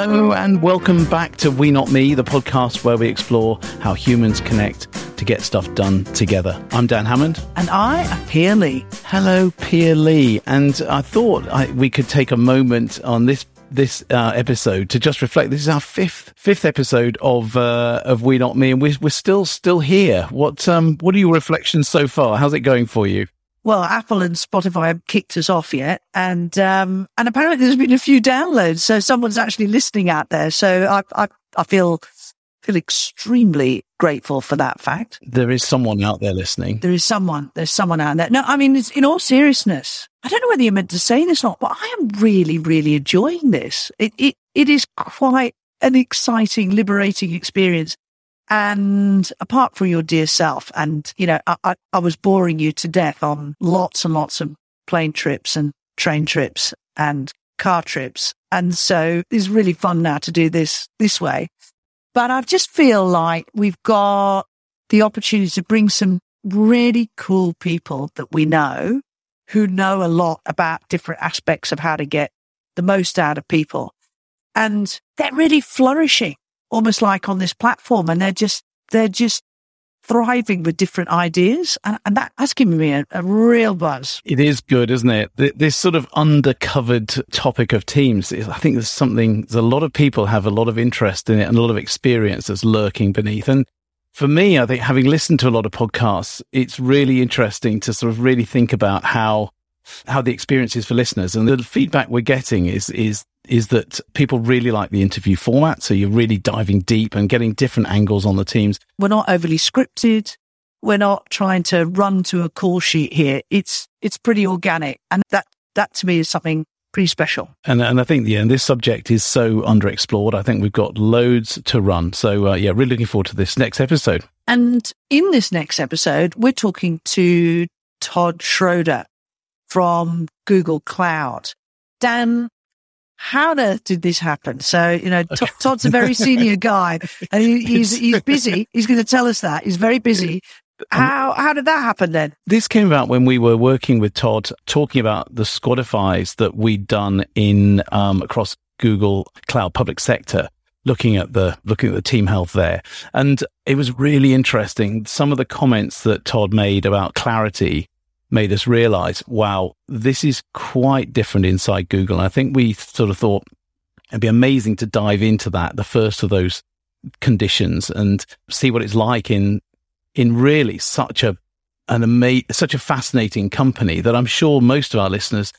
Hello and welcome back to We Not Me, the podcast where we explore how humans connect to get stuff done together. I'm Dan Hammond. And I am Pia Lee. Hello, Pia Lee. And I thought we could take a moment on this episode to just reflect. This is our fifth episode of We Not Me, and we're still here. What are your reflections so far? How's it going for you? Well, Apple and Spotify have kicked us off yet, and apparently there's been a few downloads, so someone's actually listening out there. So I feel extremely grateful for that fact. There is someone out there listening. There's someone out there. No, I mean, it's in all seriousness. I don't know whether you're meant to say this or not, but I am really, really enjoying this. It is quite an exciting, liberating experience. And apart from your dear self, and, you know, I was boring you to death on lots and lots of plane trips and train trips and car trips. And so it's really fun now to do this way. But I just feel like we've got the opportunity to bring some really cool people that we know who know a lot about different aspects of how to get the most out of people. And they're really flourishing, almost like on this platform, and they're just thriving with different ideas. And that has given me a real buzz. It is good, isn't it? This sort of undercovered topic of teams, I think there's a lot of people have a lot of interest in it and a lot of experience that's lurking beneath. And for me, I think having listened to a lot of podcasts, it's really interesting to sort of really think about how the experience is for listeners. And the feedback we're getting is that people really like the interview format. So you're really diving deep and getting different angles on the teams. We're not overly scripted. We're not trying to run to a call sheet here. It's pretty organic. And that to me is something pretty special. And I think, yeah, this subject is so underexplored. I think we've got loads to run. So yeah, really looking forward to this next episode. And in this next episode, we're talking to Todd Schroeder from Google Cloud. Dan, how on earth did this happen? So, you know, Todd's a very senior guy, and he's busy. He's going to tell us that. He's very busy. How did that happen then? This came about when we were working with Todd, talking about the Squadifies that we'd done in across Google Cloud public sector, looking at the team health there. And it was really interesting. Some of the comments that Todd made about clarity made us realize, wow, this is quite different inside Google. And I think we sort of thought it'd be amazing to dive into that, the first of those conditions, and see what it's like in really such a fascinating company that I'm sure most of our listeners,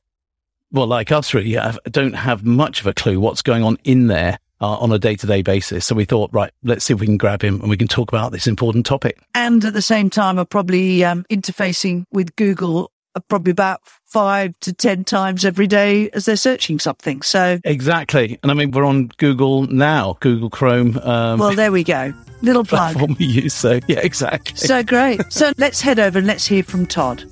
well, like us really, don't have much of a clue what's going on in there on a day-to-day basis. So we thought, right, let's see if we can grab him and we can talk about this important topic. And at the same time, are probably interfacing with Google probably about 5 to 10 times every day as they're searching something. So exactly. And I mean, we're on Google now, Google Chrome. Well, there we go. Little plug. Platform we use, so yeah, exactly. So great. So let's head over and let's hear from Todd.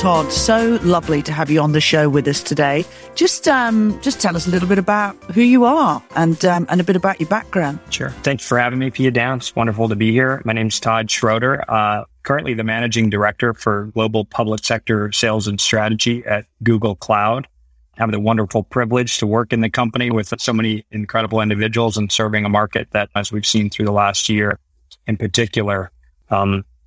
Todd, so lovely to have you on the show with us today. Just tell us a little bit about who you are and a bit about your background. Sure. Thanks for having me, Pia Down. It's wonderful to be here. My name's Todd Schroeder, currently the Managing Director for Global Public Sector Sales and Strategy at Google Cloud. I have the wonderful privilege to work in the company with so many incredible individuals and serving a market that, as we've seen through the last year in particular,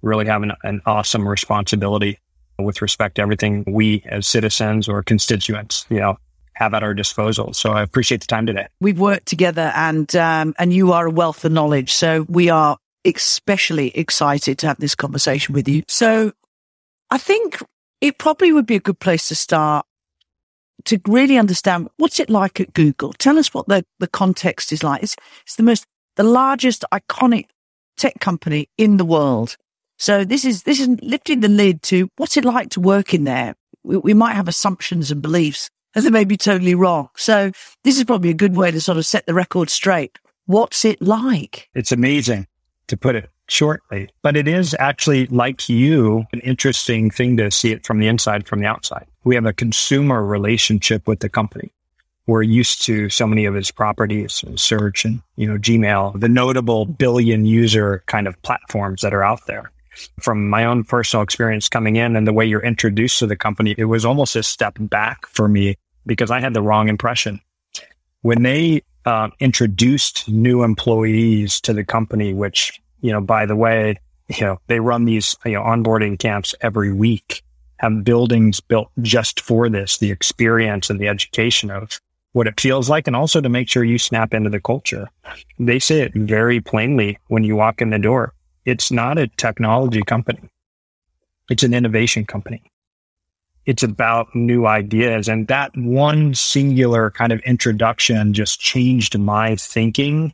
really have an awesome responsibility with respect to everything we as citizens or constituents, you know, have at our disposal. So I appreciate the time today. We've worked together and you are a wealth of knowledge. So we are especially excited to have this conversation with you. So I think it probably would be a good place to start to really understand what's it like at Google. Tell us what the context is like. It's the largest iconic tech company in the world. So this is lifting the lid to what's it like to work in there. We might have assumptions and beliefs, and they may be totally wrong. So this is probably a good way to sort of set the record straight. What's it like? It's amazing, to put it shortly, but it is actually, like you, an interesting thing to see it from the inside, from the outside. We have a consumer relationship with the company. We're used to so many of its properties, and search and, you know, Gmail, the notable billion user kind of platforms that are out there. From my own personal experience coming in and the way you're introduced to the company, it was almost a step back for me because I had the wrong impression. When they introduced new employees to the company, which, you know, by the way, you know, they run these, you know, onboarding camps every week, have buildings built just for this, the experience and the education of what it feels like, and also to make sure you snap into the culture. They say it very plainly when you walk in the door. It's not a technology company. It's an innovation company. It's about new ideas. And that one singular kind of introduction just changed my thinking.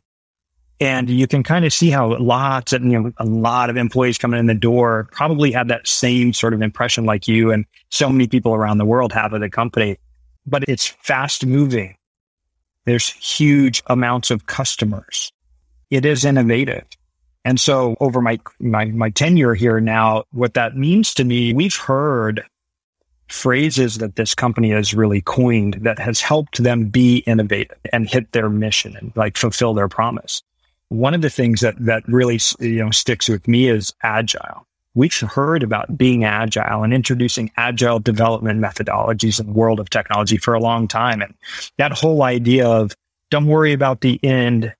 And you can kind of see how lots of, you know, a lot of employees coming in the door probably had that same sort of impression like you and so many people around the world have of the company. But it's fast moving. There's huge amounts of customers. It is innovative. And so over my tenure here now, what that means to me, we've heard phrases that this company has really coined that has helped them be innovative and hit their mission and like fulfill their promise. One of the things that really, you know, sticks with me is agile. We've heard about being agile and introducing agile development methodologies in the world of technology for a long time. And that whole idea of don't worry about the end,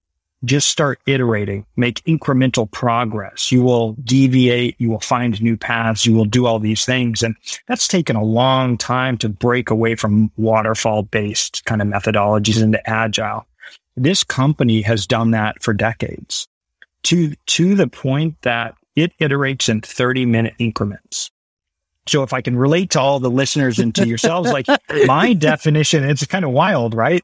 just start iterating, make incremental progress. You will deviate, you will find new paths, you will do all these things. And that's taken a long time to break away from waterfall-based kind of methodologies into agile. This company has done that for decades to the point that it iterates in 30-minute increments. So if I can relate to all the listeners and to yourselves, like my definition, it's kind of wild, right?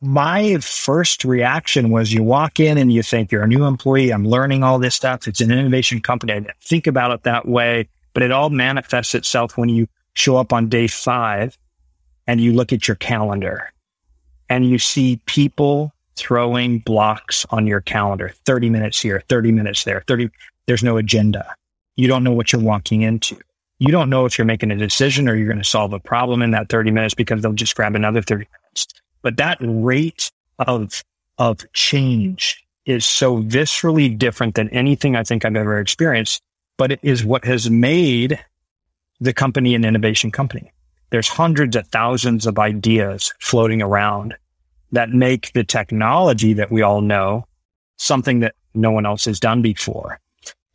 My first reaction was you walk in and you think you're a new employee. I'm learning all this stuff. It's an innovation company. I didn't think about it that way, but it all manifests itself when you show up on day 5 and you look at your calendar. And you see people throwing blocks on your calendar, 30 minutes here, 30 minutes there, there's no agenda. You don't know what you're walking into. You don't know if you're making a decision or you're going to solve a problem in that 30 minutes because they'll just grab another 30 minutes. But that rate of change is so viscerally different than anything I think I've ever experienced, but it is what has made the company an innovation company. There's hundreds of thousands of ideas floating around that make the technology that we all know something that no one else has done before.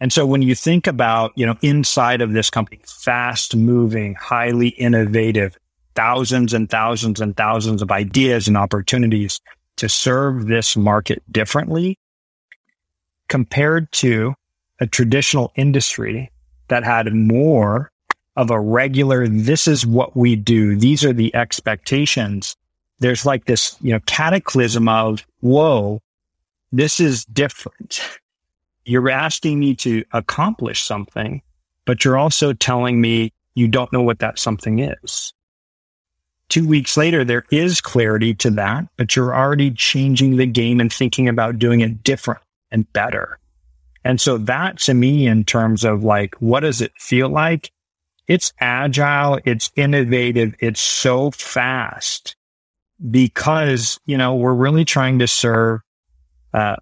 And so when you think about, you know, inside of this company, fast moving, highly innovative, thousands and thousands and thousands of ideas and opportunities to serve this market differently compared to a traditional industry that had more of a regular, this is what we do, these are the expectations. There's like this, you know, cataclysm of, whoa, this is different. You're asking me to accomplish something, but you're also telling me you don't know what that something is. 2 weeks later, there is clarity to that, but you're already changing the game and thinking about doing it different and better. And so that to me, in terms of like, what does it feel like? It's agile, it's innovative, it's so fast because, you know, we're really trying to serve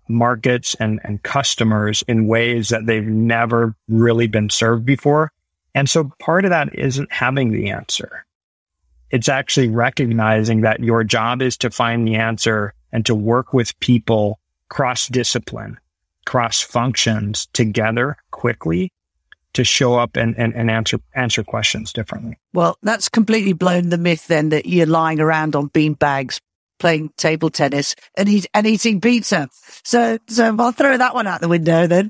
markets and customers in ways that they've never really been served before. And so part of that isn't having the answer. It's actually recognizing that your job is to find the answer and to work with people cross-discipline, cross-functions together quickly to show up and answer questions differently. Well, that's completely blown the myth then that you're lying around on beanbags playing table tennis and eating pizza. So I'll throw that one out the window then.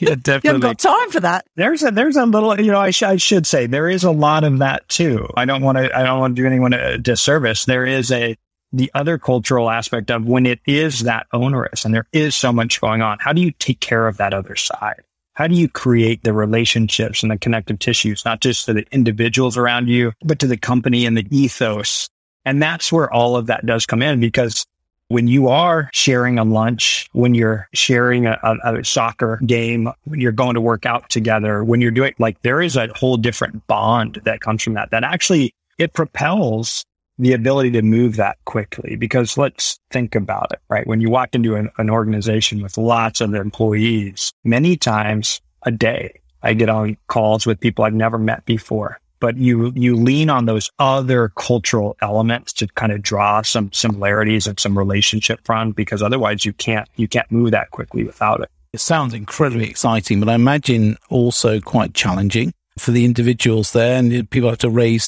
Yeah, definitely. You haven't got time for that. There's a little, you know, I should say there is a lot of that too. I don't want to do anyone a disservice. There is the other cultural aspect of when it is that onerous and there is so much going on. How do you take care of that other side? How do you create the relationships and the connective tissues, not just to the individuals around you, but to the company and the ethos? And that's where all of that does come in, because when you are sharing a lunch, when you're sharing a soccer game, when you're going to work out together, when you're doing, like, there is a whole different bond that comes from that actually it propels the ability to move that quickly. Because let's think about it, right? When you walk into an organization with lots of employees, many times a day, I get on calls with people I've never met before. but you lean on those other cultural elements to kind of draw some similarities and some relationship from, because otherwise you can't move that quickly without it. It sounds incredibly exciting, but I imagine also quite challenging for the individuals there, and people have to raise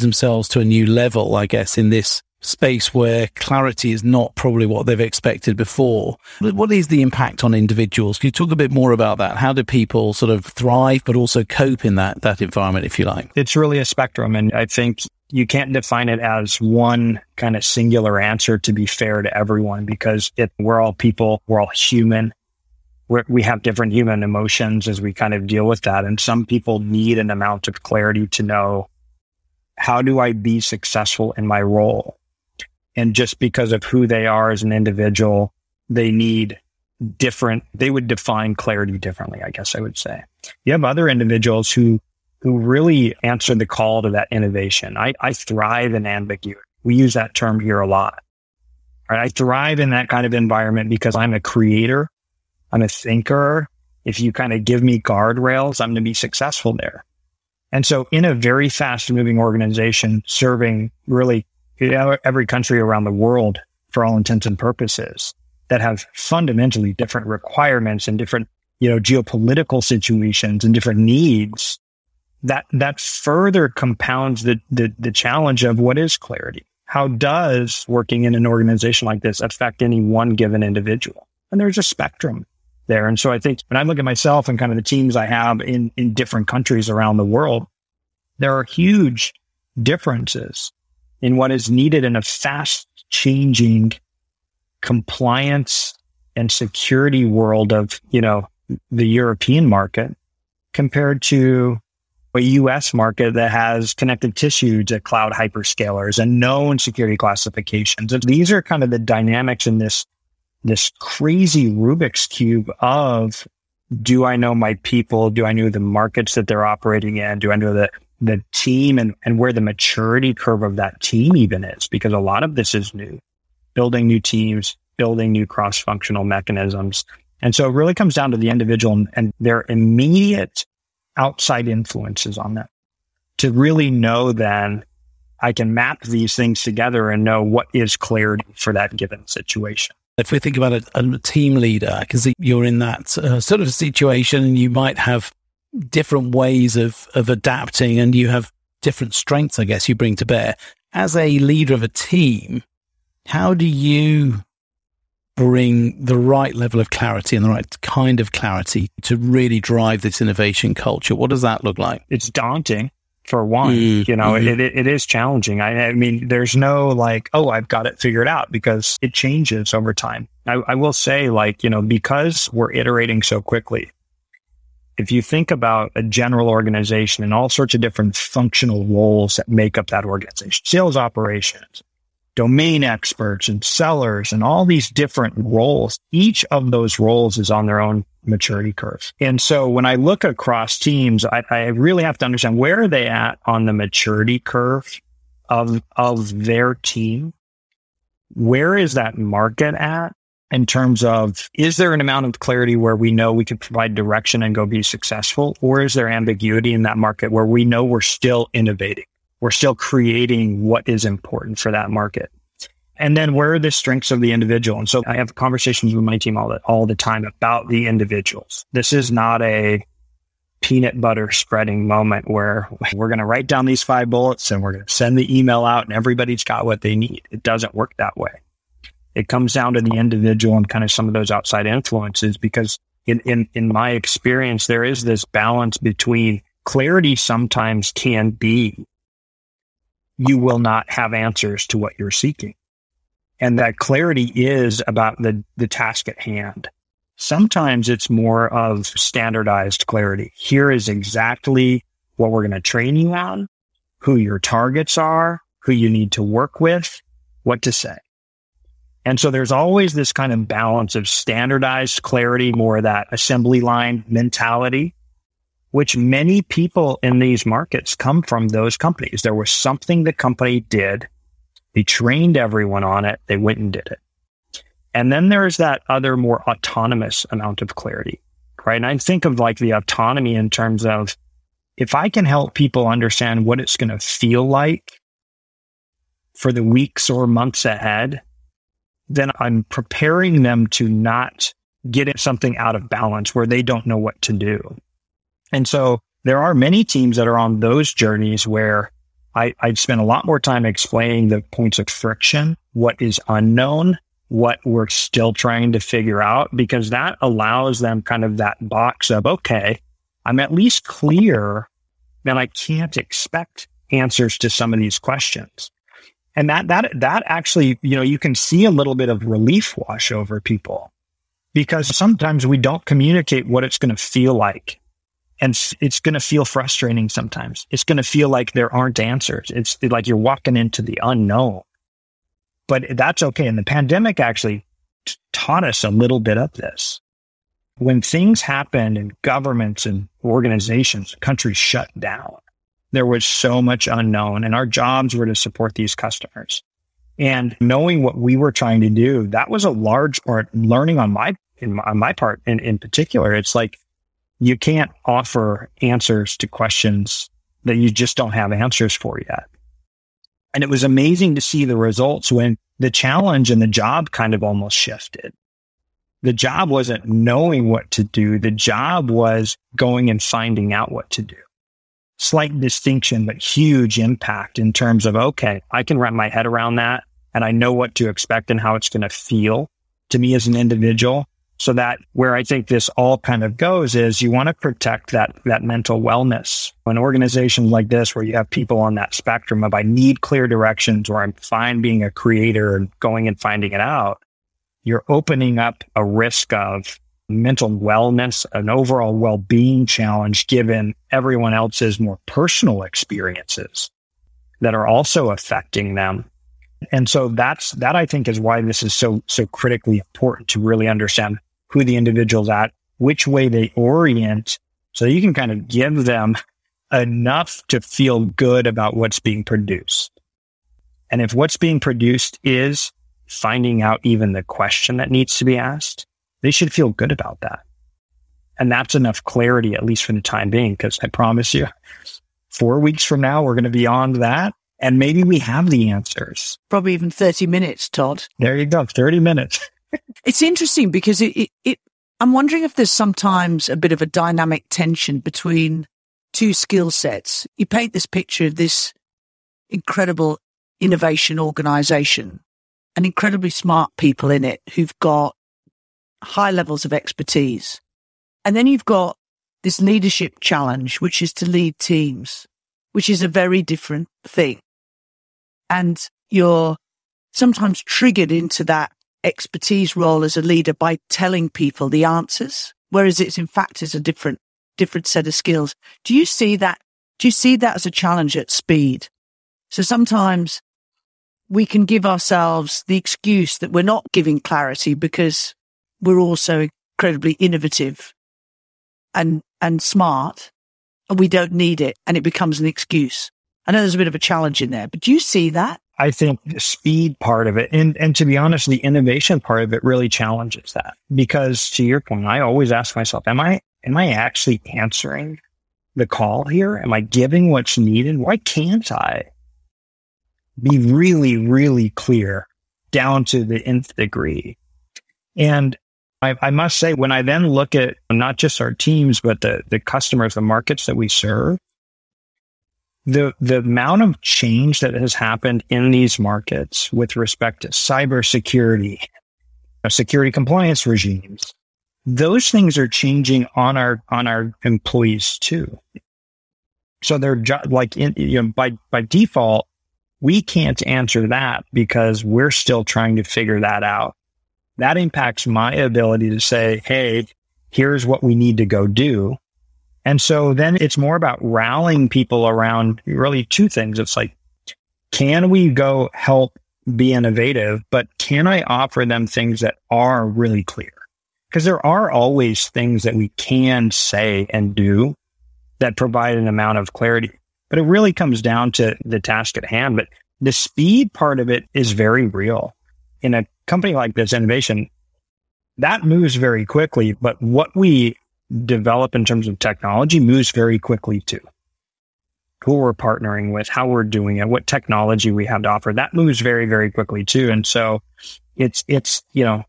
themselves to a new level, I guess, in this space where clarity is not probably what they've expected before. What is the impact on individuals? Can you talk a bit more about that? How do people sort of thrive, but also cope in that environment, if you like? It's really a spectrum. And I think you can't define it as one kind of singular answer to be fair to everyone, because we're all people, we're all human. We have different human emotions as we kind of deal with that. And some people need an amount of clarity to know, how do I be successful in my role? And just because of who they are as an individual, they would define clarity differently, I guess I would say. You have other individuals who really answer the call to that innovation. I thrive in ambiguity. We use that term here a lot. Right? I thrive in that kind of environment because I'm a creator. I'm a thinker. If you kind of give me guardrails, I'm going to be successful there. And so in a very fast moving organization, serving really every country around the world for all intents and purposes that have fundamentally different requirements and different, geopolitical situations and different needs, that further compounds the challenge of what is clarity. How does working in an organization like this affect any one given individual? And there's a spectrum there. And so I think when I look at myself and kind of the teams I have in different countries around the world, there are huge differences in what is needed in a fast-changing compliance and security world of, the European market compared to a U.S. market that has connected tissue to cloud hyperscalers and known security classifications. And these are kind of the dynamics in this crazy Rubik's Cube of, do I know my people? Do I know the markets that they're operating in? Do I know the team and where the maturity curve of that team even is, because a lot of this is new, building new teams, building new cross-functional mechanisms. And so it really comes down to the individual and their immediate outside influences on that. To really know then, I can map these things together and know what is clarity for that given situation. If we think about a team leader, I can see you're in that sort of situation, and you might have different ways of adapting, and you have different strengths, I guess, you bring to bear. As a leader of a team, how do you bring the right level of clarity and the right kind of clarity to really drive this innovation culture? What does that look like? It's daunting, for one. It is challenging. I mean, there's no like, oh, I've got it figured out, because it changes over time. I will say, because we're iterating so quickly, if you think about a general organization and all sorts of different functional roles that make up that organization, sales operations, domain experts and sellers, and all these different roles, each of those roles is on their own maturity curve. And so when I look across teams, I really have to understand, where are they at on the maturity curve of their team? Where is that market at? In terms of, is there an amount of clarity where we know we can provide direction and go be successful? Or is there ambiguity in that market where we know we're still innovating? We're still creating what is important for that market. And then where are the strengths of the individual? And so I have conversations with my team all the time about the individuals. This is not a peanut butter spreading moment where we're going to write down these 5 bullets and we're going to send the email out and everybody's got what they need. It doesn't work that way. It comes down to the individual and kind of some of those outside influences, because in my experience, there is this balance between clarity sometimes can be, you will not have answers to what you're seeking. And that clarity is about the task at hand. Sometimes it's more of standardized clarity. Here is exactly what we're going to train you on, who your targets are, who you need to work with, what to say. And so there's always this kind of balance of standardized clarity, more of that assembly line mentality, which many people in these markets come from those companies. There was something the company did. They trained everyone on it. They went and did it. And then there's that other more autonomous amount of clarity, right? And I think of the autonomy in terms of, if I can help people understand what it's going to feel like for the weeks or months ahead, then I'm preparing them to not get something out of balance where they don't know what to do. And so there are many teams that are on those journeys where I'd spend a lot more time explaining the points of friction, what is unknown, what we're still trying to figure out, because that allows them kind of that box of, okay, I'm at least clear that I can't expect answers to some of these questions. And that actually, you know, you can see a little bit of relief wash over people, because sometimes we don't communicate what it's going to feel like. And it's going to feel frustrating sometimes. It's going to feel like there aren't answers. It's like you're walking into the unknown. But that's okay. And the pandemic actually taught us a little bit of this. When things happened and governments and organizations, countries shut down, there was so much unknown. And our jobs were to support these customers. And knowing what we were trying to do, that was a large part, learning on my part in particular. It's like, you can't offer answers to questions that you just don't have answers for yet. And it was amazing to see the results when the challenge and the job kind of almost shifted. The job wasn't knowing what to do. The job was going and finding out what to do. Slight distinction, but huge impact in terms of, okay, I can wrap my head around that and I know what to expect and how it's going to feel to me as an individual. So that where I think this all kind of goes is you want to protect that mental wellness. An organization like this, where you have people on that spectrum of I need clear directions or I'm fine being a creator and going and finding it out, you're opening up a risk of mental wellness, an overall well-being challenge given everyone else's more personal experiences that are also affecting them. And so that I think is why this is so critically important to really understand who the individual's at, which way they orient, so you can kind of give them enough to feel good about what's being produced. And if what's being produced is finding out even the question that needs to be asked, they should feel good about that. And that's enough clarity, at least for the time being, because I promise you, 4 weeks from now, we're going to be on that. And maybe we have the answers. Probably even 30 minutes, Todd. There you go, 30 minutes. It's interesting because I'm wondering if there's sometimes a bit of a dynamic tension between two skill sets. You paint this picture of this incredible innovation organization and incredibly smart people in it who've got high levels of expertise. And then you've got this leadership challenge, which is to lead teams, which is a very different thing. And you're sometimes triggered into that expertise role as a leader by telling people the answers, whereas it's in fact is a different set of skills. Do you see that? Do you see that as a challenge at speed? So sometimes we can give ourselves the excuse that we're not giving clarity because we're also incredibly innovative and smart. And we don't need it, and it becomes an excuse. I know there's a bit of a challenge in there, but do you see that? I think the speed part of it, and to be honest, the innovation part of it really challenges that. Because to your point, I always ask myself, am I actually answering the call here? Am I giving what's needed? Why can't I be really, really clear down to the nth degree? And I must say, when I then look at not just our teams, but the customers, the markets that we serve, the amount of change that has happened in these markets with respect to cybersecurity, security compliance regimes, those things are changing on our employees too. So they're by default, we can't answer that because we're still trying to figure that out. That impacts my ability to say, hey, here's what we need to go do. And so then it's more about rallying people around really two things. It's like, can we go help be innovative, but can I offer them things that are really clear? Because there are always things that we can say and do that provide an amount of clarity. But it really comes down to the task at hand. But the speed part of it is very real. In a company like this, innovation, that moves very quickly, but what we develop in terms of technology moves very quickly too. who we're partnering with, how we're doing it, what technology we have to offer. That moves very, very quickly too. And so it's, you know,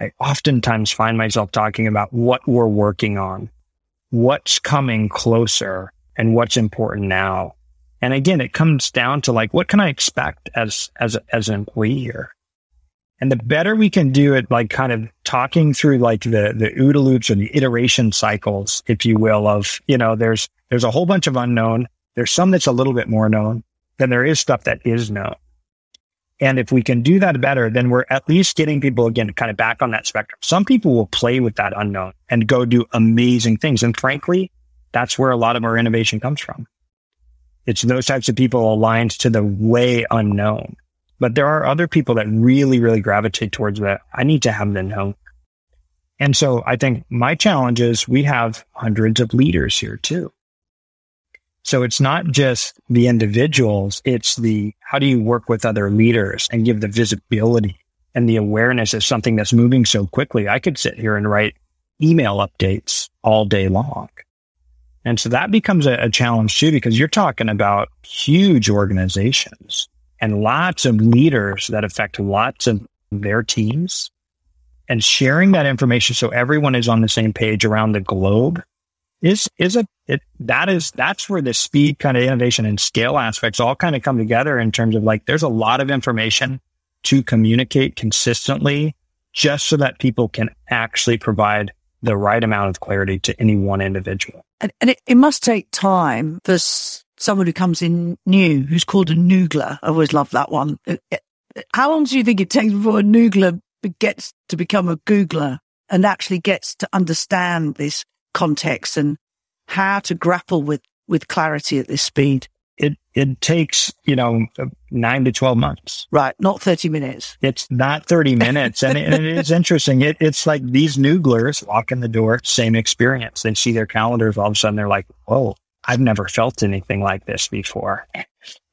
I oftentimes find myself talking about what we're working on, what's coming closer, and what's important now. And again, it comes down to like, what can I expect as an employee here? And the better we can do it, like kind of talking through like the OODA loops or the iteration cycles, if you will, of, you know, there's a whole bunch of unknown. There's some that's a little bit more known than there is stuff that is known. And if we can do that better, then we're at least getting people again, kind of back on that spectrum. Some people will play with that unknown and go do amazing things. And frankly, that's where a lot of our innovation comes from. It's those types of people aligned to the way unknown. But there are other people that really, really gravitate towards that. I need to have them know. And so I think my challenge is we have hundreds of leaders here too. So it's not just the individuals, it's the, how do you work with other leaders and give the visibility and the awareness of something that's moving so quickly? I could sit here and write email updates all day long. And so that becomes a challenge too, because you're talking about huge organizations and lots of leaders that affect lots of their teams, and sharing that information so everyone is on the same page around the globe that's where the speed kind of innovation and scale aspects all kind of come together in terms of like, there's a lot of information to communicate consistently just so that people can actually provide the right amount of clarity to any one individual. And it must take time for someone who comes in new, who's called a noogler. I always love that one. How long do you think it takes before a noogler gets to become a Googler and actually gets to understand this context and how to grapple with clarity at this speed? It takes, 9 to 12 months. Right. Not 30 minutes. It's not 30 minutes. And it is interesting. It's like these nooglers walk in the door, same experience. They see their calendars. All of a sudden they're like, whoa, I've never felt anything like this before.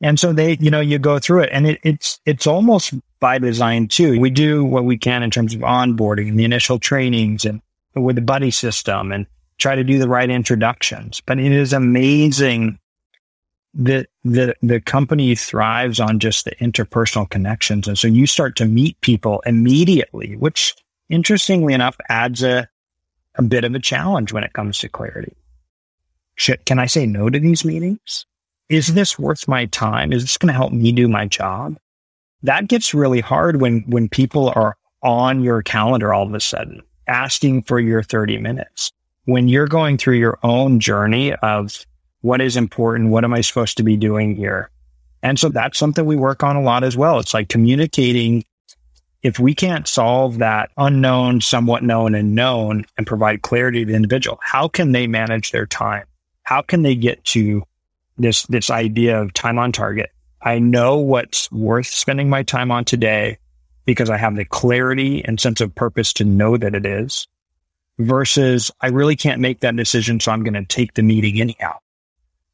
And so they, you go through it, and it's almost by design too. We do what we can in terms of onboarding and the initial trainings and with the buddy system and try to do the right introductions. But it is amazing that the company thrives on just the interpersonal connections. And so you start to meet people immediately, which interestingly enough adds a bit of a challenge when it comes to clarity. Can I say no to these meetings? Is this worth my time? Is this going to help me do my job? That gets really hard when people are on your calendar all of a sudden, asking for your 30 minutes. When you're going through your own journey of what is important, what am I supposed to be doing here? And so that's something we work on a lot as well. It's like communicating. If we can't solve that unknown, somewhat known, and known, and provide clarity to the individual, how can they manage their time? How can they get to this idea of time on target? I know what's worth spending my time on today because I have the clarity and sense of purpose to know that it is, versus I really can't make that decision, so I'm going to take the meeting anyhow,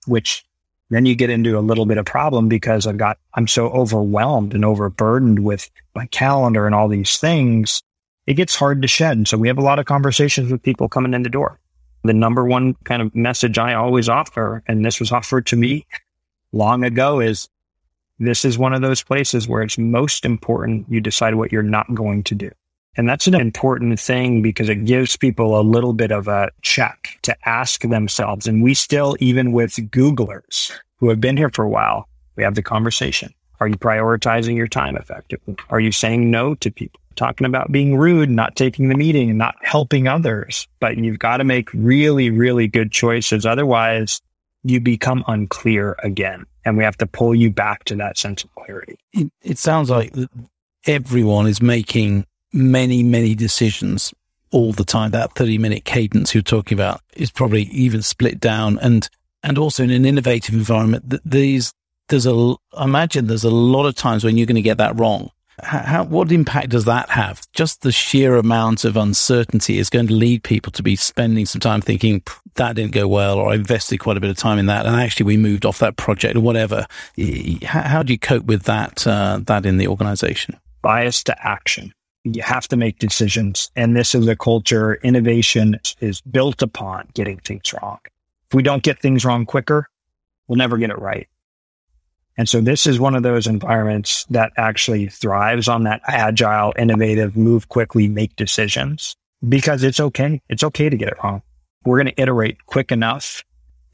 which then you get into a little bit of problem because I'm so overwhelmed and overburdened with my calendar and all these things, it gets hard to shed. And so we have a lot of conversations with people coming in the door. The number one kind of message I always offer, and this was offered to me long ago, is this is one of those places where it's most important you decide what you're not going to do. And that's an important thing because it gives people a little bit of a check to ask themselves. And we still, even with Googlers who have been here for a while, we have the conversation. Are you prioritizing your time effectively? Are you saying no to people? Talking about being rude, not taking the meeting, and not helping others. But you've got to make really, really good choices. Otherwise, you become unclear again. And we have to pull you back to that sense of clarity. It sounds like everyone is making many, many decisions all the time. That 30-minute cadence you're talking about is probably even split down. And also in an innovative environment, I imagine there's a lot of times when you're going to get that wrong. What impact does that have? Just the sheer amount of uncertainty is going to lead people to be spending some time thinking, that didn't go well, or I invested quite a bit of time in that, and actually we moved off that project or whatever. How do you cope with that in the organization? Bias to action. You have to make decisions. And this is a culture. Innovation is built upon getting things wrong. If we don't get things wrong quicker, we'll never get it right. And so this is one of those environments that actually thrives on that agile, innovative, move quickly, make decisions, because it's okay. It's okay to get it wrong. We're going to iterate quick enough.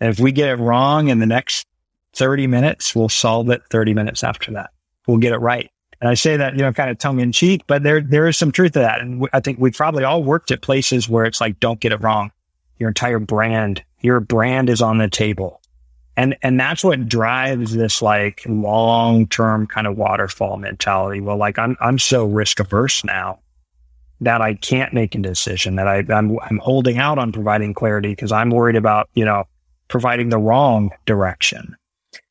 And if we get it wrong in the next 30 minutes, we'll solve it 30 minutes after that. We'll get it right. And I say that, you know, kind of tongue in cheek, but there is some truth to that. And I think we've probably all worked at places where it's like, don't get it wrong. Your entire brand, is on the table. And that's what drives this like long-term kind of waterfall mentality. Well, like I'm so risk averse now that I can't make a decision, that I'm holding out on providing clarity because I'm worried about, you know, providing the wrong direction.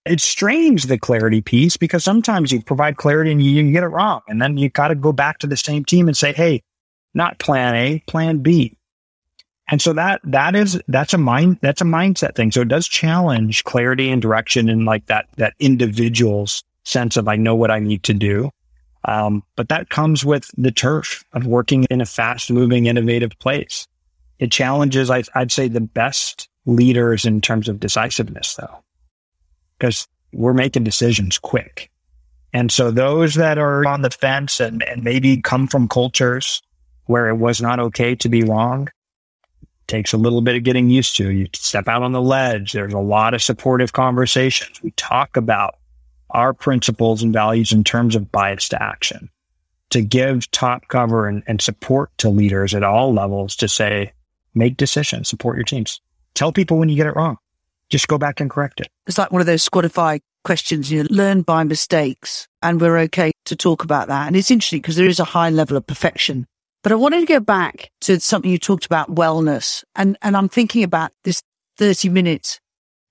It's strange, the clarity piece, because sometimes you provide clarity and you get it wrong. And then you got to go back to the same team and say, hey, not plan A, plan B. And so that's a mindset thing. So it does challenge clarity and direction and like that individual's sense of, I know what I need to do. But that comes with the turf of working in a fast moving, innovative place. It challenges, I'd say, the best leaders in terms of decisiveness though, because we're making decisions quick. And so those that are on the fence and maybe come from cultures where it was not okay to be wrong, takes a little bit of getting used to. You step out on the ledge. There's a lot of supportive conversations. We talk about our principles and values in terms of bias to action, to give top cover and support to leaders at all levels to say, make decisions, support your teams. Tell people when you get it wrong. Just go back and correct it. It's like one of those Squadify questions, you know, learn by mistakes, and we're okay to talk about that. And it's interesting because there is a high level of perfection. But I wanted to go back to something you talked about, wellness. And I'm thinking about this 30-minute,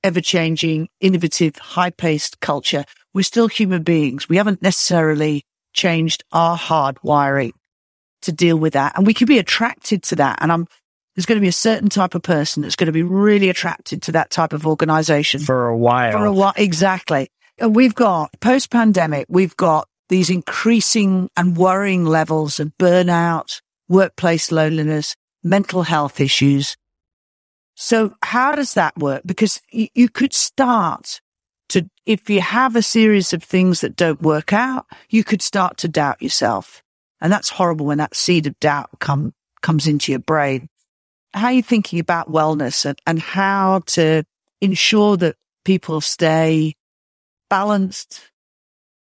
ever-changing, innovative, high-paced culture. We're still human beings. We haven't necessarily changed our hardwiring to deal with that. And we could be attracted to that. And there's going to be a certain type of person that's going to be really attracted to that type of organization. For a while. Exactly. And we've got, post-pandemic, we've got these increasing and worrying levels of burnout, workplace loneliness, mental health issues. So how does that work? Because you could start to, if you have a series of things that don't work out, you could start to doubt yourself. And that's horrible when that seed of doubt comes into your brain. How are you thinking about wellness and how to ensure that people stay balanced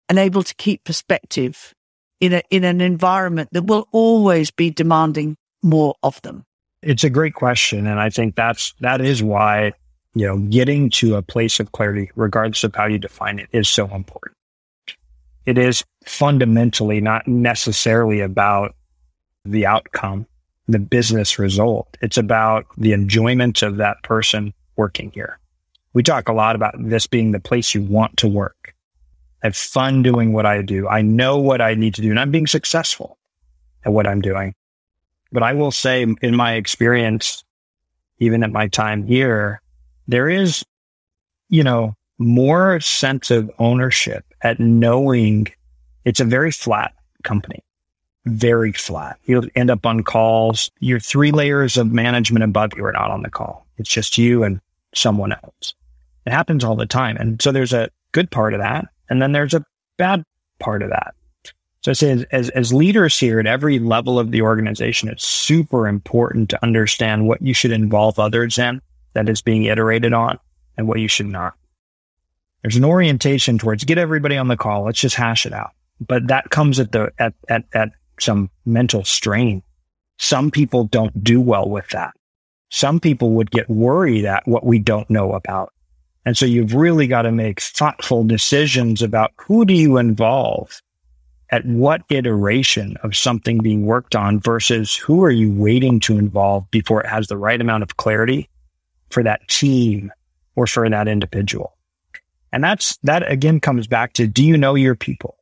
and able to keep perspective in an environment that will always be demanding more of them? It's a great question. And I think that is why, you know, getting to a place of clarity, regardless of how you define it, is so important. It is fundamentally not necessarily about the outcome, the business result. It's about the enjoyment of that person working here. We talk a lot about this being the place you want to work. I have fun doing what I do. I know what I need to do, and I'm being successful at what I'm doing. But I will say, in my experience, even at my time here, there is, you know, more sense of ownership at knowing it's a very flat company, very flat. You'll end up on calls. You're three layers of management above you are not on the call. It's just you and someone else. It happens all the time. And so there's a good part of that. And then there's a bad part of that. So I say, as leaders here at every level of the organization, it's super important to understand what you should involve others in that is being iterated on and what you should not. There's an orientation towards get everybody on the call. Let's just hash it out. But that comes at some mental strain. Some people don't do well with that. Some people would get worried at what we don't know about. And so you've really got to make thoughtful decisions about who do you involve at what iteration of something being worked on versus who are you waiting to involve before it has the right amount of clarity for that team or for that individual. And that again comes back to, do you know your people?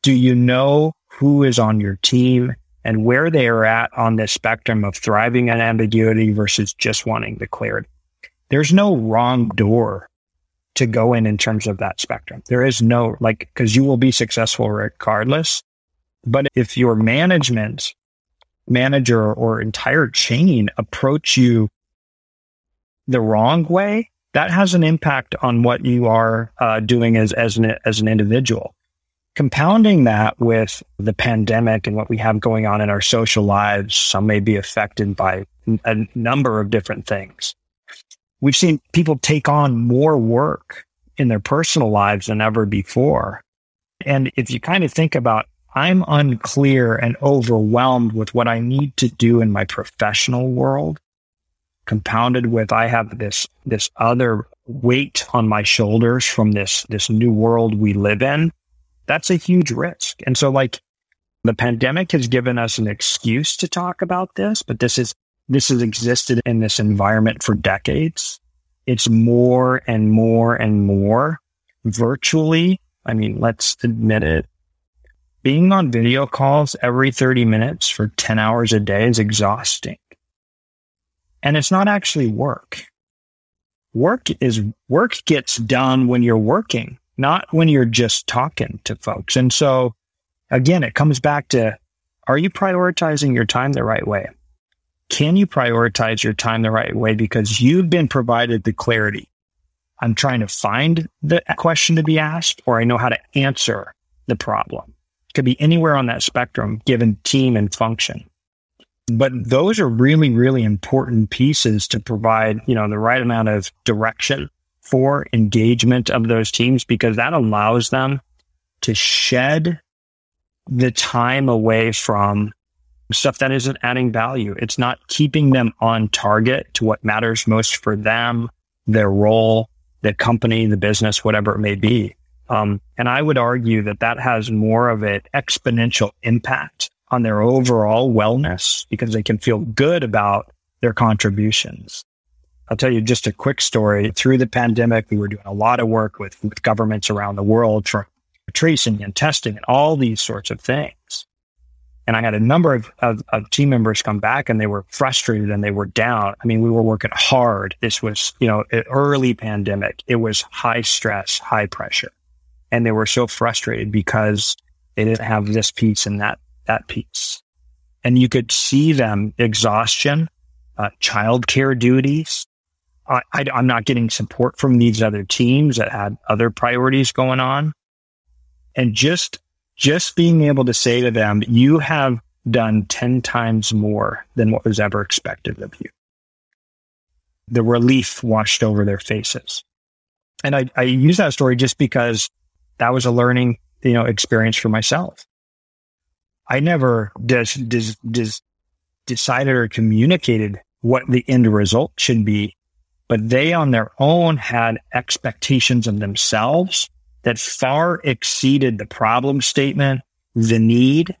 Do you know who is on your team and where they are at on this spectrum of thriving in ambiguity versus just wanting the clarity? There's no wrong door to go in terms of that spectrum. There is no, like, because you will be successful regardless. But if your manager or entire chain approach you the wrong way, that has an impact on what you are doing as an individual. Compounding that with the pandemic and what we have going on in our social lives, some may be affected by a number of different things. We've seen people take on more work in their personal lives than ever before. And if you kind of think about, I'm unclear and overwhelmed with what I need to do in my professional world, compounded with I have this other weight on my shoulders from this new world we live in, that's a huge risk. And so like the pandemic has given us an excuse to talk about this, but this has existed in this environment for decades. It's more and more and more virtually. I mean, let's admit it. Being on video calls every 30 minutes for 10 hours a day is exhausting. And it's not actually work. Work gets done when you're working, not when you're just talking to folks. And so again, it comes back to, are you prioritizing your time the right way? Can you prioritize your time the right way? Because you've been provided the clarity. I'm trying to find the question to be asked, or I know how to answer the problem. It could be anywhere on that spectrum, given team and function. But those are really, really important pieces to provide, the right amount of direction for engagement of those teams, because that allows them to shed the time away from stuff that isn't adding value. It's not keeping them on target to what matters most for them, their role, the company, the business, whatever it may be. And I would argue that has more of an exponential impact on their overall wellness, because they can feel good about their contributions. I'll tell you just a quick story. Through the pandemic, we were doing a lot of work with governments around the world for tracing and testing and all these sorts of things. And I had a number of team members come back, and they were frustrated and they were down. I mean, we were working hard. This was, an early pandemic. It was high stress, high pressure. And they were so frustrated because they didn't have this piece and that piece. And you could see them exhaustion, childcare duties. I'm not getting support from these other teams that had other priorities going on. And just being able to say to them, you have done 10 times more than what was ever expected of you. The relief washed over their faces. And I use that story just because that was a learning, experience for myself. I never decided or communicated what the end result should be, but they on their own had expectations of themselves that far exceeded the problem statement, the need.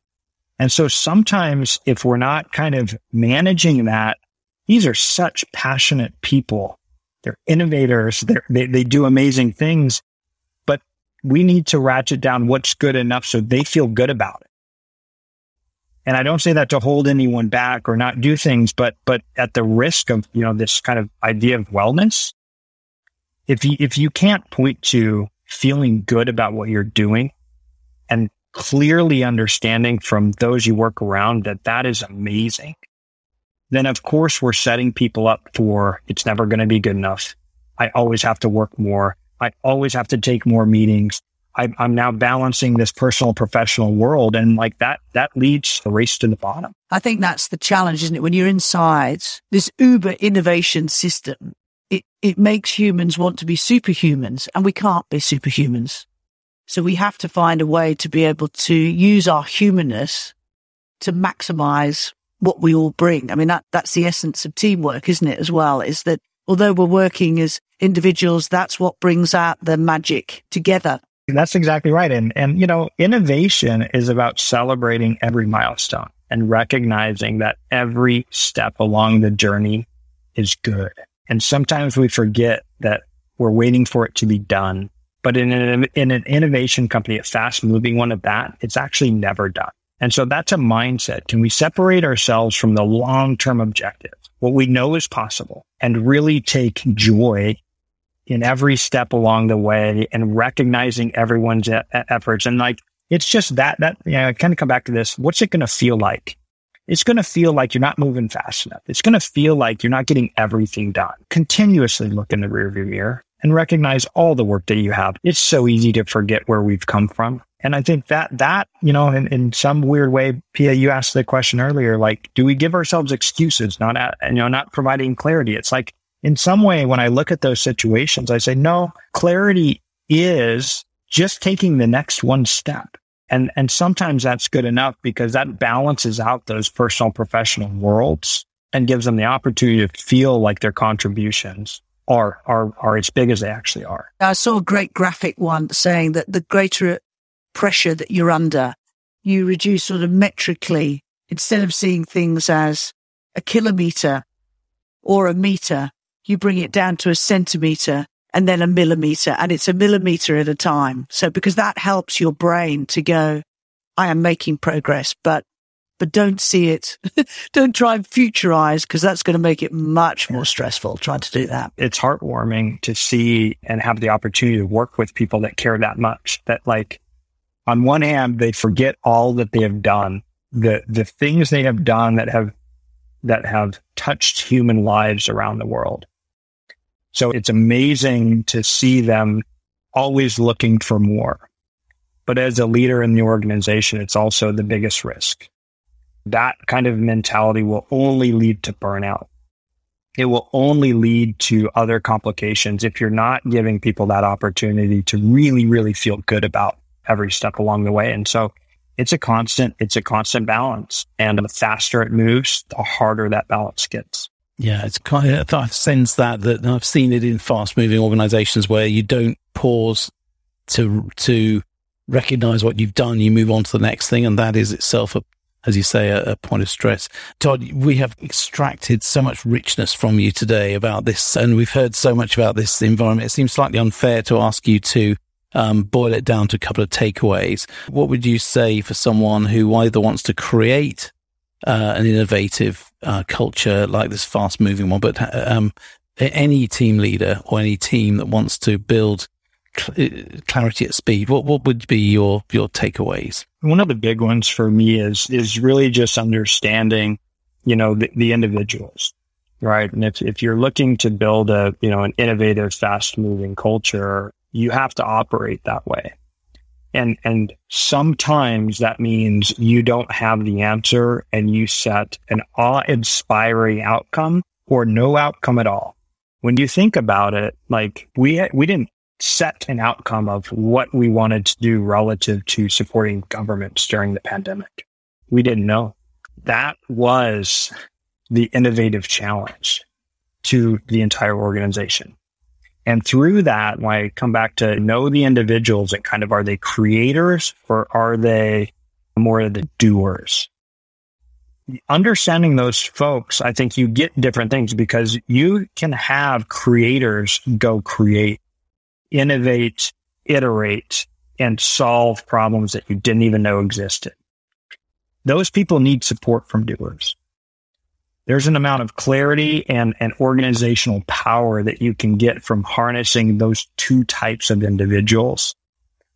And so sometimes if we're not kind of managing that, these are such passionate people. They're innovators. They do amazing things, but we need to ratchet down what's good enough so they feel good about it. And I don't say that to hold anyone back or not do things, but at the risk of, this kind of idea of wellness, if you can't point to feeling good about what you're doing and clearly understanding from those you work around that is amazing, then of course we're setting people up for, it's never going to be good enough. I always have to work more. I always have to take more meetings. I'm now balancing this personal, professional world. And like that leads to the race to the bottom. I think that's the challenge, isn't it? When you're inside this uber innovation system, it makes humans want to be superhumans, and we can't be superhumans. So we have to find a way to be able to use our humanness to maximize what we all bring. I mean, that's the essence of teamwork, isn't it, as well, is that although we're working as individuals, that's what brings out the magic together. That's exactly right. And innovation is about celebrating every milestone and recognizing that every step along the journey is good. And sometimes we forget that we're waiting for it to be done. But in an innovation company, a fast-moving one of that, it's actually never done. And so that's a mindset. Can we separate ourselves from the long-term objective, what we know is possible, and really take joy in every step along the way and recognizing everyone's efforts? And it's just that I kind of come back to this. What's it going to feel like? it's going to feel like you're not moving fast enough. It's going to feel like you're not getting everything done. Continuously look in the rearview mirror and recognize all the work that you have. It's so easy to forget where we've come from. And I think that you know, in some weird way, Pia, you asked the question earlier, like, do we give ourselves excuses, not providing clarity? It's like, in some way, when I look at those situations, I say, no, clarity is just taking the next one step. And sometimes that's good enough because that balances out those personal, professional worlds and gives them the opportunity to feel like their contributions are as big as they actually are. I saw a great graphic once saying that the greater pressure that you're under, you reduce sort of metrically, instead of seeing things as a kilometer or a meter, you bring it down to a centimeter and then a millimeter, and it's a millimeter at a time. So because that helps your brain to go, I am making progress, but don't see it. Don't try and futurize, because that's going to make it much more stressful trying to do that. It's heartwarming to see and have the opportunity to work with people that care that much, that like, on one hand, they forget all that they have done, the things they have done that have touched human lives around the world. So it's amazing to see them always looking for more. But as a leader in the organization, it's also the biggest risk. That kind of mentality will only lead to burnout. It will only lead to other complications if you're not giving people that opportunity to really, really feel good about every step along the way. And so it's a constant balance. And the faster it moves, the harder that balance gets. Yeah, it's kind of, I sense that I've seen it in fast moving organizations where you don't pause to recognize what you've done. You move on to the next thing. And that is itself, as you say, a point of stress. Todd, we have extracted so much richness from you today about this. And we've heard so much about this environment. It seems slightly unfair to ask you to boil it down to a couple of takeaways. What would you say for someone who either wants to create an innovative culture like this fast-moving one, but any team leader or any team that wants to build clarity at speed? What would be your takeaways? One of the big ones for me is really just understanding, the individuals, right? And if you're looking to build an innovative, fast-moving culture, you have to operate that way. And sometimes that means you don't have the answer and you set an awe-inspiring outcome or no outcome at all. When you think about it, like we didn't set an outcome of what we wanted to do relative to supporting governments during the pandemic. We didn't know. That was the innovative challenge to the entire organization. And through that, when I come back to know the individuals and kind of, are they creators or are they more of the doers? Understanding those folks, I think you get different things because you can have creators go create, innovate, iterate, and solve problems that you didn't even know existed. Those people need support from doers. There's an amount of clarity and organizational power that you can get from harnessing those two types of individuals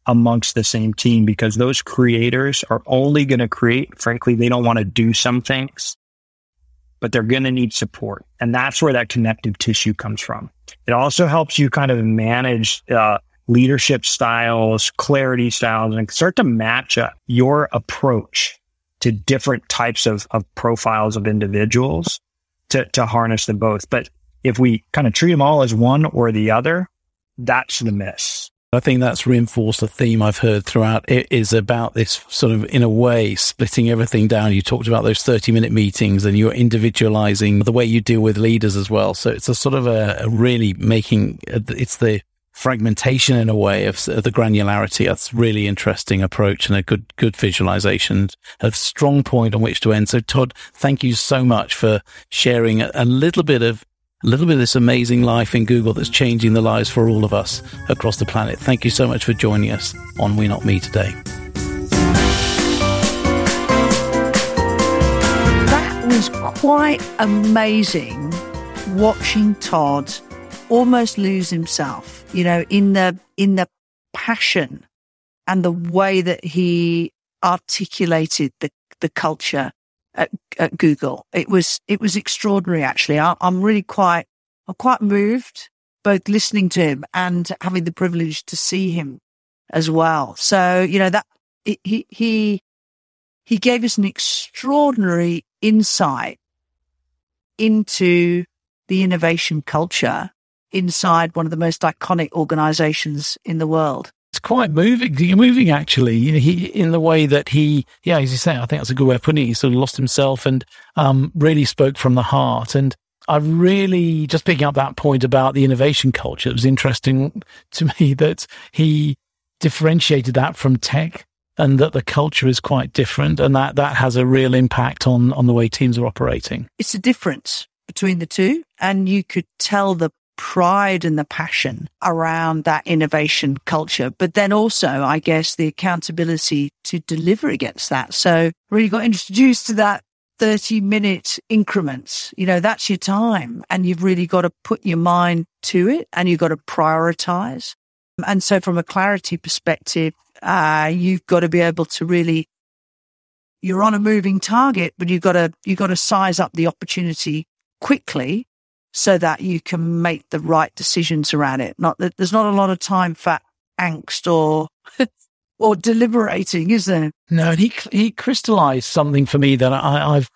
amongst the same team, because those creators are only going to create. Frankly, they don't want to do some things, but they're going to need support. And that's where that connective tissue comes from. It also helps you kind of manage leadership styles, clarity styles, and start to match up your approach to different types of profiles of individuals to harness them both. But if we kind of treat them all as one or the other, that's the miss. I think that's reinforced a theme I've heard throughout. It is about this sort of, in a way, splitting everything down. You talked about those 30-minute meetings and you're individualizing the way you deal with leaders as well. So it's a sort of a really making, it's the fragmentation in a way of the granularity. That's a really interesting approach and a good visualization, a strong point on which to end. So Todd, thank you so much for sharing a little bit of this amazing life in Google that's changing the lives for all of us across the planet. Thank you so much for joining us on We Not Me today. That was quite amazing, watching Todd almost lose himself, in the passion and the way that he articulated the culture at Google. It was extraordinary, actually. I'm really quite moved, both listening to him and having the privilege to see him as well. So, you know, that he gave us an extraordinary insight into the innovation culture inside one of the most iconic organizations in the world. It's quite moving actually, you know, in the way that he, as you say, I think that's a good way of putting it. He sort of lost himself and really spoke from the heart. And I really, just picking up that point about the innovation culture, it was interesting to me that he differentiated that from tech and that the culture is quite different and that has a real impact on the way teams are operating. It's a difference between the two, and you could tell the pride and the passion around that innovation culture, but then also, I guess, the accountability to deliver against that. So really got introduced to that 30-minute increments. You know, that's your time, and you've really got to put your mind to it, and you've got to prioritize. And so from a clarity perspective, you've got to be able to really, you're on a moving target, but you've got to size up the opportunity quickly so that you can make the right decisions around it. Not that there's not a lot of time for angst or deliberating, is there? No, and he crystallized something for me that I've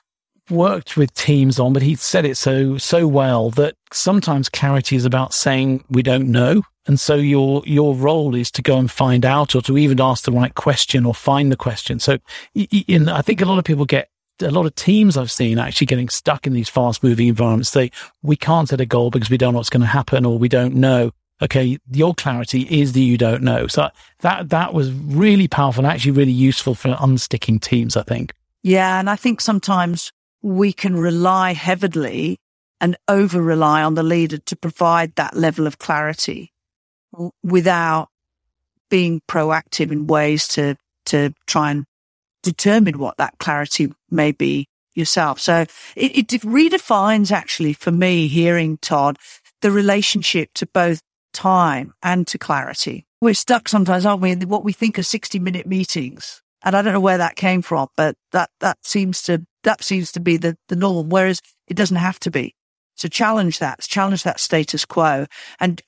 worked with teams on, but he said it so well that sometimes clarity is about saying we don't know. And so your role is to go and find out, or to even ask the right question or find the question. So I think a lot of teams I've seen actually getting stuck in these fast moving environments. We can't set a goal because we don't know what's going to happen, or we don't know. Okay, your clarity is that you don't know. So that was really powerful and actually really useful for unsticking teams, I think. Yeah. And I think sometimes we can rely heavily and over-rely on the leader to provide that level of clarity without being proactive in ways to try and determine what that clarity may be yourself. So it redefines, actually, for me, hearing Todd, the relationship to both time and to clarity. We're stuck sometimes, aren't we, in what we think are 60-minute meetings. And I don't know where that came from, but that seems to be the norm, whereas it doesn't have to be. So challenge that status quo and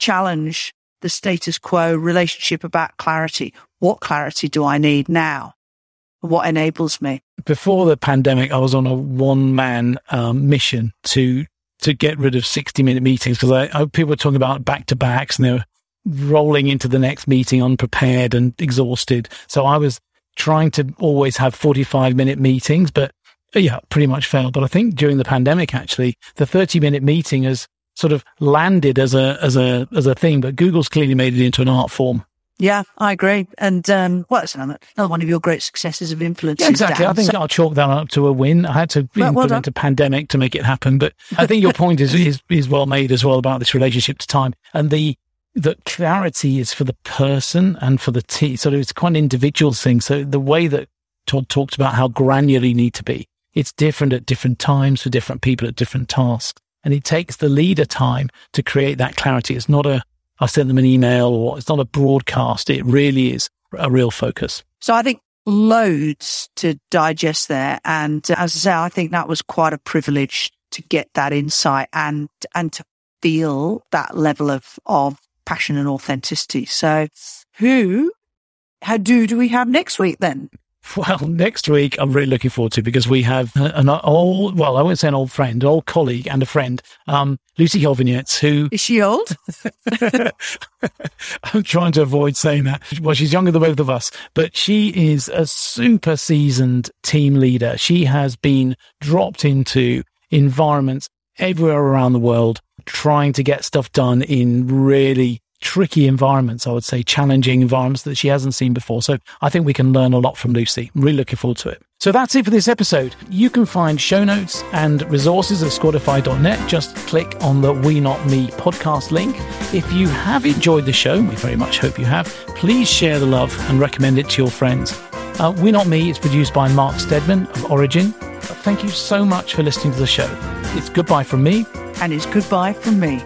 challenge the status quo relationship about clarity. What clarity do I need now? What enables me? Before the pandemic, I was on a one-man mission to get rid of 60-minute meetings, because people were talking about back-to-backs and they were rolling into the next meeting unprepared and exhausted. So I was trying to always have 45-minute meetings, but yeah, pretty much failed. But I think during the pandemic, actually, the 30-minute meeting has sort of landed as a thing, but Google's clearly made it into an art form. Yeah, I agree. And, that's another one of your great successes of influence. Yeah, exactly. Dan, I think I'll chalk that up to a win. I had to implement a pandemic to make it happen. But I think your point is well made as well about this relationship to time. And the clarity is for the person and for the team. So it's quite an individual thing. So the way that Todd talked about how granular you need to be, it's different at different times for different people at different tasks. And it takes the leader time to create that clarity. It's not I sent them an email, or it's not a broadcast. It really is a real focus. So I think loads to digest there. And as I say, I think that was quite a privilege to get that insight and to feel that level of passion and authenticity. So how do we have next week then? Well, next week I'm really looking forward to, because we have an old colleague and a friend, Lucy Halvinets, who... Is she old? I'm trying to avoid saying that. Well, she's younger than both of us, but she is a super seasoned team leader. She has been dropped into environments everywhere around the world, trying to get stuff done in really tricky environments, I would say, challenging environments that she hasn't seen before. So I think we can learn a lot from Lucy. I'm really looking forward to it. So that's it for this episode. You can find show notes and resources at squadify.net. Just click on the We Not Me podcast link. If you have enjoyed the show, we very much hope you have, please share the love and recommend it to your friends. We Not Me is produced by Mark Stedman of Origin. Thank you so much for listening to the show. It's goodbye from me. And it's goodbye from me.